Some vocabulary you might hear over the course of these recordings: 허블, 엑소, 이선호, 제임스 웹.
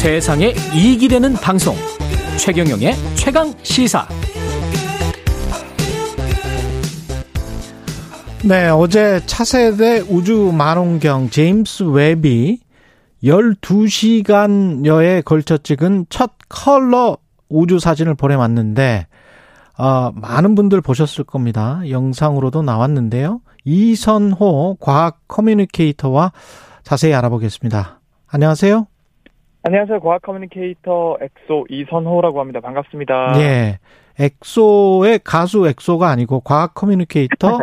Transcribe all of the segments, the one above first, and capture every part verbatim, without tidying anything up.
세상에 이익이 되는 방송 최경영의 최강시사. 네, 어제 차세대 우주만원경 제임스 웹이 열두 시간여에 걸쳐 찍은 첫 컬러 우주사진을 보내왔는데 어, 많은 분들 보셨을 겁니다. 영상으로도 나왔는데요. 이선호 과학 커뮤니케이터와 자세히 알아보겠습니다. 안녕하세요. 안녕하세요. 과학 커뮤니케이터 엑소 이선호라고 합니다. 반갑습니다. 예, 엑소의 가수 엑소가 아니고 과학 커뮤니케이터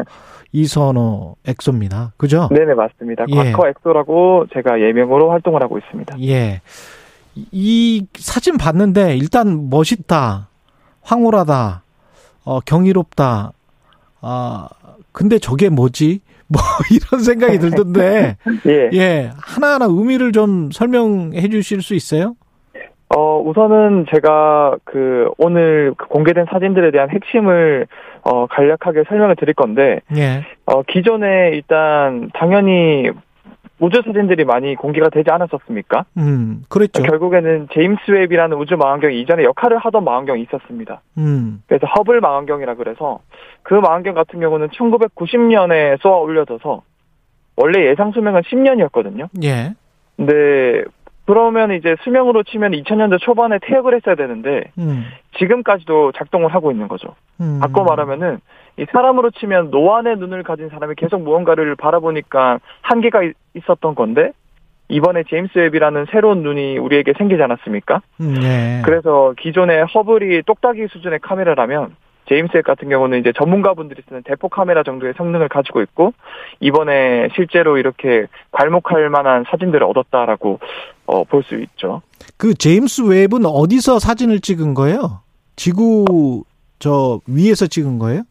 이선호 엑소입니다. 그죠? 네네, 맞습니다. 예. 과커 엑소라고 제가 예명으로 활동을 하고 있습니다. 예, 이 사진 봤는데 일단 멋있다, 황홀하다, 어, 경이롭다. 아, 근데 저게 뭐지? 뭐 이런 생각이 들던데 예. 예, 하나하나 의미를 좀 설명해 주실 수 있어요? 어, 우선은 제가 그 오늘 공개된 사진들에 대한 핵심을 어, 간략하게 설명을 드릴 건데 예. 어, 기존에 일단 당연히 우주 사진들이 많이 공개가 되지 않았었습니까? 음, 그렇죠. 결국에는 제임스 웹이라는 우주 망원경 이전에 역할을 하던 망원경이 있었습니다. 음. 그래서 허블 망원경이라 그래서 그 망원경 같은 경우는 천구백구십 년에 쏘아 올려져서 원래 예상 수명은 십 년이었거든요. 예. 근데 그러면 이제 수명으로 치면 이천 년대 초반에 퇴역을 했어야 되는데 음. 지금까지도 작동을 하고 있는 거죠. 음. 바꿔 말하면은 이 사람으로 치면 노안의 눈을 가진 사람이 계속 무언가를 바라보니까 한계가 있었던 건데 이번에 제임스 웹이라는 새로운 눈이 우리에게 생기지 않았습니까? 네. 그래서 기존의 허블이 똑딱이 수준의 카메라라면 제임스 웹 같은 경우는 이제 전문가분들이 쓰는 대포 카메라 정도의 성능을 가지고 있고 이번에 실제로 이렇게 괄목할 만한 사진들을 얻었다라고 어, 볼 수 있죠. 그 제임스 웹은 어디서 사진을 찍은 거예요? 지구 저 위에서 찍은 거예요?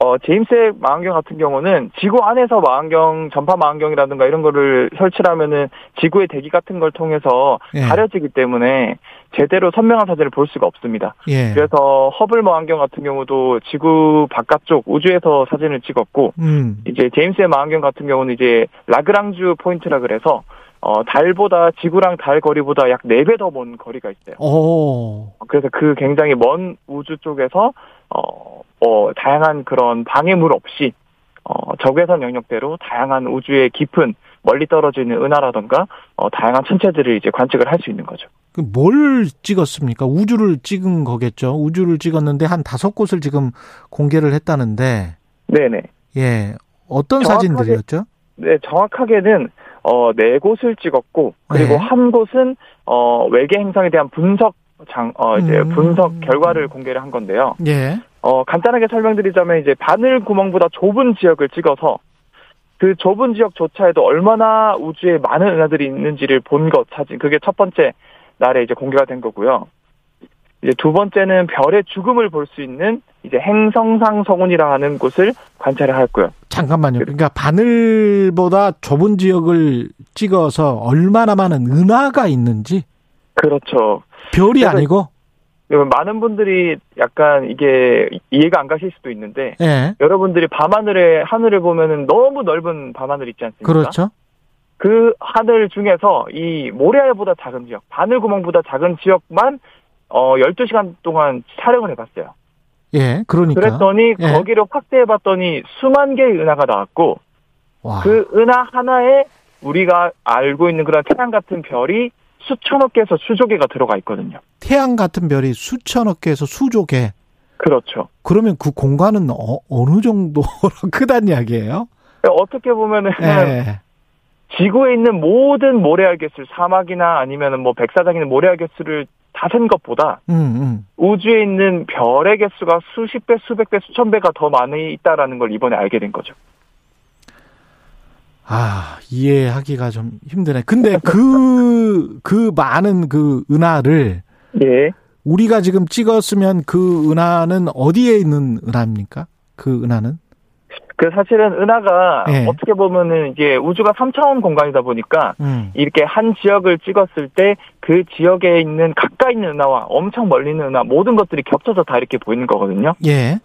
어, 제임스 망원경 같은 경우는 지구 안에서 망원경, 전파 망원경이라든가 이런 거를 설치하면은 지구의 대기 같은 걸 통해서 예. 가려지기 때문에 제대로 선명한 사진을 볼 수가 없습니다. 예. 그래서 허블 망원경 같은 경우도 지구 바깥쪽 우주에서 사진을 찍었고, 음. 이제 제임스 망원경 같은 경우는 이제 라그랑주 포인트라 그래서 어, 달보다, 지구랑 달 거리보다 약 네 배 더 먼 거리가 있어요. 오. 그래서 그 굉장히 먼 우주 쪽에서, 어, 어, 다양한 그런 방해물 없이, 어, 적외선 영역대로 다양한 우주의 깊은, 멀리 떨어지는 은하라던가, 어, 다양한 천체들을 이제 관측을 할 수 있는 거죠. 그 뭘 찍었습니까? 우주를 찍은 거겠죠? 우주를 찍었는데 한 다섯 곳을 지금 공개를 했다는데. 네네. 예. 어떤 정확하게, 사진들이었죠? 네, 정확하게는, 어, 네 곳을 찍었고, 그리고 네. 한 곳은, 어, 외계 행성에 대한 분석 장, 어, 이제 음. 분석 결과를 공개를 한 건데요. 예. 어, 간단하게 설명드리자면, 이제 바늘 구멍보다 좁은 지역을 찍어서, 그 좁은 지역조차에도 얼마나 우주에 많은 은하들이 있는지를 본 것 사진, 그게 첫 번째 날에 이제 공개가 된 거고요. 이제 두 번째는 별의 죽음을 볼 수 있는 이제 행성상 성운이라 하는 곳을 관찰을 했고요. 잠깐만요. 그러니까 바늘보다 좁은 지역을 찍어서 얼마나 많은 은하가 있는지? 그렇죠. 별이 아니고? 많은 분들이 약간 이게 이해가 안 가실 수도 있는데 예. 여러분들이 밤하늘에 하늘을 보면은 너무 넓은 밤하늘 있지 않습니까? 그렇죠. 그 하늘 중에서 이 모래알보다 작은 지역, 바늘구멍보다 작은 지역만 어 열두 시간 동안 촬영을 해봤어요. 예, 그러니까. 그랬더니 예. 거기를 확대해봤더니 수만 개의 은하가 나왔고 와. 그 은하 하나에 우리가 알고 있는 그런 태양 같은 별이 수천억 개에서 수조 개가 들어가 있거든요. 태양 같은 별이 수천억 개에서 수조 개. 그렇죠. 그러면 그 공간은 어, 어느 정도로 크단 이야기예요? 어떻게 보면은 예. 지구에 있는 모든 모래알 개수, 사막이나 아니면은 뭐 백사장이나 모래알 개수를 다 센 것보다 음, 음. 우주에 있는 별의 개수가 수십 배, 수백 배, 수천 배가 더 많이 있다라는 걸 이번에 알게 된 거죠. 아, 이해하기가 좀 힘드네. 근데 그, 그 많은 그 은하를 예. 우리가 지금 찍었으면 그 은하는 어디에 있는 은하입니까? 그 은하는? 그 사실은 은하가 예. 어떻게 보면은 이제 우주가 삼 차원 공간이다 보니까 음. 이렇게 한 지역을 찍었을 때 그 지역에 있는 가까이 있는 은하와 엄청 멀리 있는 은하 모든 것들이 겹쳐서 다 이렇게 보이는 거거든요. 예.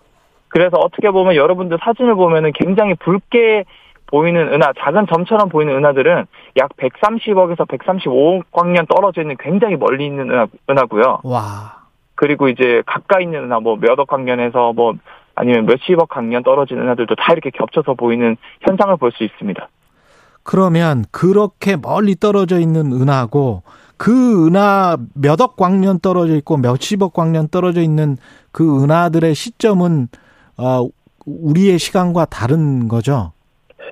그래서 어떻게 보면 여러분들 사진을 보면은 굉장히 붉게 보이는 은하, 작은 점처럼 보이는 은하들은 약 백삼십억에서 백삼십오억 광년 떨어져 있는 굉장히 멀리 있는 은하, 은하고요. 와. 그리고 이제 가까이 있는 은하, 뭐 몇억 광년에서 뭐 아니면 몇십억 광년 떨어진 은하들도 다 이렇게 겹쳐서 보이는 현상을 볼 수 있습니다. 그러면 그렇게 멀리 떨어져 있는 은하고 그 은하 몇억 광년 떨어져 있고 몇십억 광년 떨어져 있는 그 은하들의 시점은 어, 우리의 시간과 다른 거죠?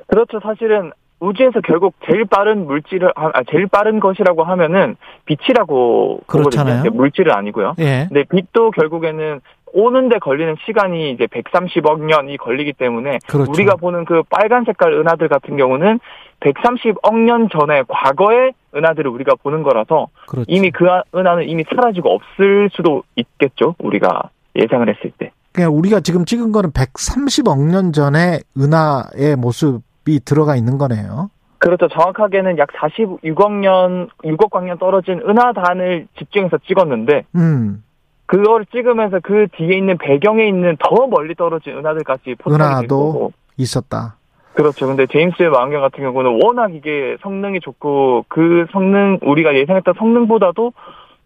그렇죠. 사실은 우주에서 결국 제일 빠른 물질을, 아, 제일 빠른 것이라고 하면은 빛이라고 그렇잖아요. 물질은 아니고요. 예. 근데 빛도 결국에는 오는데 걸리는 시간이 이제 백삼십억 년이 걸리기 때문에 그렇죠. 우리가 보는 그 빨간 색깔 은하들 같은 경우는 백삼십억 년 전에 과거의 은하들을 우리가 보는 거라서 그렇죠. 이미 그 은하는 이미 사라지고 없을 수도 있겠죠. 우리가 예상을 했을 때. 그냥 우리가 지금 찍은 거는 백삼십억 년 전의 은하의 모습이 들어가 있는 거네요. 그렇죠. 정확하게는 약 사십육억 년, 육억 광년 떨어진 은하단을 집중해서 찍었는데 음. 그걸 찍으면서 그 뒤에 있는 배경에 있는 더 멀리 떨어진 은하들까지 포착이 된 거고. 있었다. 그렇죠. 근데 제임스 웹 망원경 같은 경우는 워낙 이게 성능이 좋고 그 성능, 우리가 예상했던 성능보다도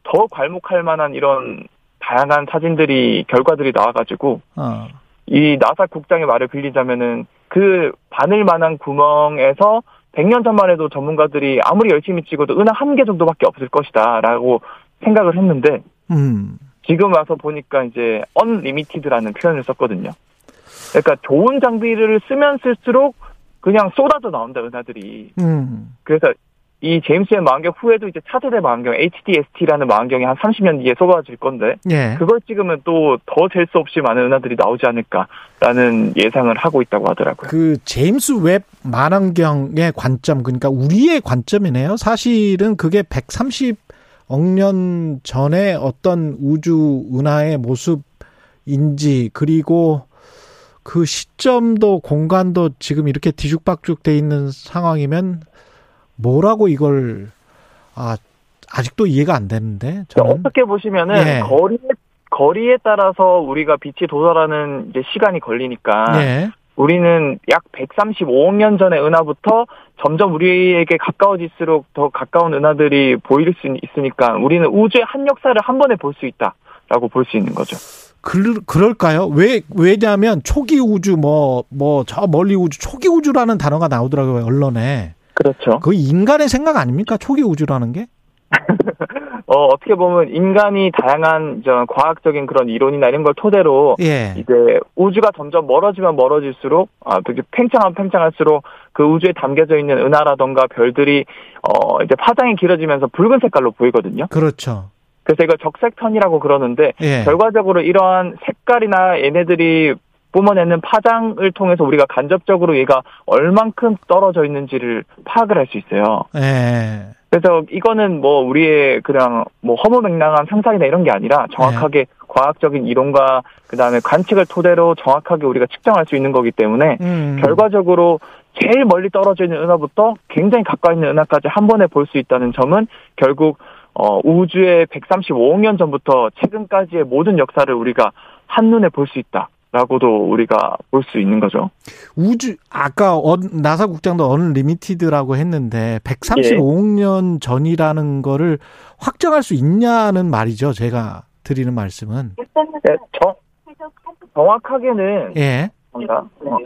더 괄목할 만한 이런 다양한 사진들이, 결과들이 나와가지고 어. 이 나사 국장의 말을 빌리자면은 그 바늘만한 구멍에서 백 년 전만 해도 전문가들이 아무리 열심히 찍어도 은하 한 개 정도밖에 없을 것이다라고 생각을 했는데 음. 지금 와서 보니까 이제 언리미티드라는 표현을 썼거든요. 그러니까 좋은 장비를 쓰면 쓸수록 그냥 쏟아져 나온다, 은하들이. 음. 그래서 이 제임스 웹 망원경 후에도 이제 차세대 망원경 에이치디에스티라는 망원경이 한 삼십 년 뒤에 쏟아질 건데 예. 그걸 찍으면 또 더 셀 수 없이 많은 은하들이 나오지 않을까라는 예상을 하고 있다고 하더라고요. 그 제임스 웹 망원경의 관점, 그러니까 우리의 관점이네요. 사실은 그게 백삼십억 년 전에 어떤 우주 은하의 모습인지, 그리고 그 시점도 공간도 지금 이렇게 뒤죽박죽 돼 있는 상황이면 뭐라고 이걸, 아, 아직도 이해가 안 되는데. 저는. 어떻게 보시면은, 예. 거리에, 거리에 따라서 우리가 빛이 도달하는 이제 시간이 걸리니까, 예. 우리는 약 백삼십오억 년 전의 은하부터 점점 우리에게 가까워질수록 더 가까운 은하들이 보일 수 있으니까, 우리는 우주의 한 역사를 한 번에 볼 수 있다라고 볼 수 있는 거죠. 그, 그럴까요? 왜, 왜냐면 초기 우주, 뭐, 뭐, 저 멀리 우주, 초기 우주라는 단어가 나오더라고요, 언론에. 그렇죠. 그 인간의 생각 아닙니까? 초기 우주라는 게? 어, 어떻게 보면 인간이 다양한 과학적인 그런 이론이나 이런 걸 토대로 예. 이제 우주가 점점 멀어지면 멀어질수록, 아, 되게 팽창하면 팽창할수록 그 우주에 담겨져 있는 은하라던가 별들이 어, 이제 파장이 길어지면서 붉은 색깔로 보이거든요. 그렇죠. 그래서 이걸 적색천이라고 그러는데 예. 결과적으로 이러한 색깔이나 얘네들이 뿜어내는 파장을 통해서 우리가 간접적으로 얘가 얼만큼 떨어져 있는지를 파악을 할 수 있어요. 예. 그래서 이거는 뭐 우리의 그냥 뭐 허무맹랑한 상상이나 이런 게 아니라 정확하게 예. 과학적인 이론과 그다음에 관측을 토대로 정확하게 우리가 측정할 수 있는 거기 때문에 음. 결과적으로 제일 멀리 떨어져 있는 은하부터 굉장히 가까이 있는 은하까지 한 번에 볼 수 있다는 점은 결국 어, 우주의 백삼십오억 년 전부터 최근까지의 모든 역사를 우리가 한눈에 볼 수 있다. 라고도 우리가 볼 수 있는 거죠. 우주, 아까 나사 국장도 언리미티드라고 했는데 백삼십오억 예. 년 전이라는 거를 확정할 수 있냐는 말이죠. 제가 드리는 말씀은. 네, 정, 정확하게는 예. 정답, 어,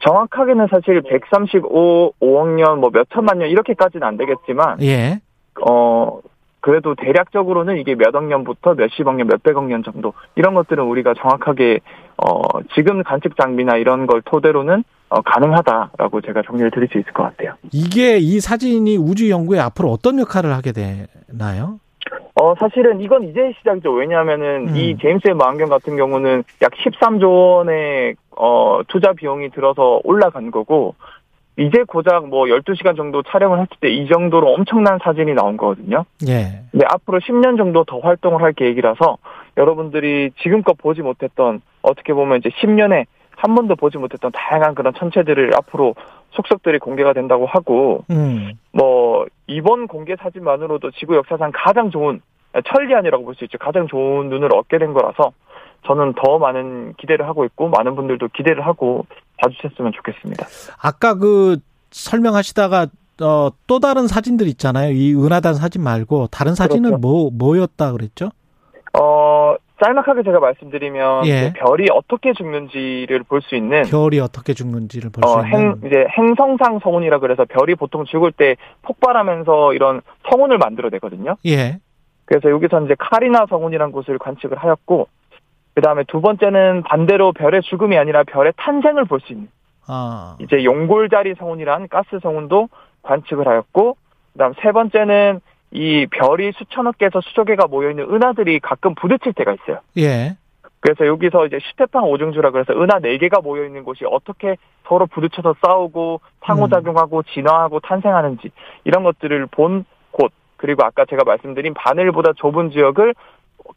정확하게는 사실 백삼십오억 년, 뭐 몇 천만 년 이렇게까지는 안 되겠지만 예. 어. 그래도 대략적으로는 이게 몇억 년부터 몇십억 년, 몇백억 년 정도 이런 것들은 우리가 정확하게 어, 지금 관측 장비나 이런 걸 토대로는 어, 가능하다라고 제가 정리를 드릴 수 있을 것 같아요. 이게 이 사진이 우주 연구에 앞으로 어떤 역할을 하게 되나요? 어, 사실은 이건 이제 시작이죠. 왜냐하면은 음. 이 제임스 웹 망원경 같은 경우는 약 십삼조 원의 어, 투자 비용이 들어서 올라간 거고. 이제 고작 뭐 열두 시간 정도 촬영을 했을 때 이 정도로 엄청난 사진이 나온 거거든요. 예. 근데 앞으로 십 년 정도 더 활동을 할 계획이라서 여러분들이 지금껏 보지 못했던, 어떻게 보면 이제 십 년에 한 번도 보지 못했던 다양한 그런 천체들을 앞으로 속속들이 공개가 된다고 하고, 음. 뭐, 이번 공개 사진만으로도 지구 역사상 가장 좋은, 천리안이라고 볼 수 있죠. 가장 좋은 눈을 얻게 된 거라서 저는 더 많은 기대를 하고 있고, 많은 분들도 기대를 하고, 자주 쳤으면 좋겠습니다. 아까 그 설명하시다가 어, 또 다른 사진들 있잖아요. 이 은하단 사진 말고 다른 사진은 그렇죠. 뭐 뭐였다 그랬죠? 어 짤막하게 제가 말씀드리면 예. 별이 어떻게 죽는지를 볼 수 있는 별이 어떻게 죽는지를 볼 수 어, 있는 이제 행성상 성운이라 그래서 별이 보통 죽을 때 폭발하면서 이런 성운을 만들어내거든요. 예. 그래서 여기서 이제 카리나 성운이라는 곳을 관측을 하였고 그 다음에 두 번째는 반대로 별의 죽음이 아니라 별의 탄생을 볼 수 있는 아. 이제 용골자리 성운이란 가스 성운도 관측을 하였고 그다음 세 번째는 이 별이 수천억 개에서 수조 개가 모여 있는 은하들이 가끔 부딪힐 때가 있어요. 예. 그래서 여기서 이제 슈테판 오중주라 그래서 은하 네 개가 모여 있는 곳이 어떻게 서로 부딪혀서 싸우고 상호작용하고 음. 진화하고 탄생하는지 이런 것들을 본 곳 그리고 아까 제가 말씀드린 바늘보다 좁은 지역을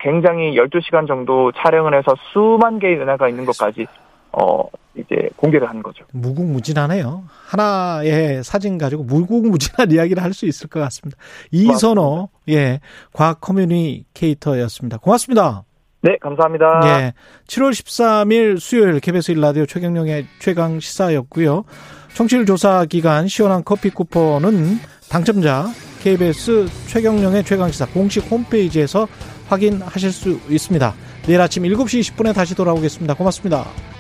굉장히 열두 시간 정도 촬영을 해서 수만 개의 은하가 있는 것까지 어. 이제 공개를 한 거죠. 무궁무진하네요. 하나의 사진 가지고 무궁무진한 이야기를 할 수 있을 것 같습니다. 이선호 예 과학 커뮤니케이터였습니다. 고맙습니다. 네, 감사합니다. 예, 칠월 십삼일 수요일 케이비에스 일 라디오 최경영의 최강 시사였고요. 청취율 조사 기간 시원한 커피 쿠폰은 당첨자 케이비에스 최경영의 최강 시사 공식 홈페이지에서 확인하실 수 있습니다. 내일 아침 일곱 시 이십 분에 다시 돌아오겠습니다. 고맙습니다.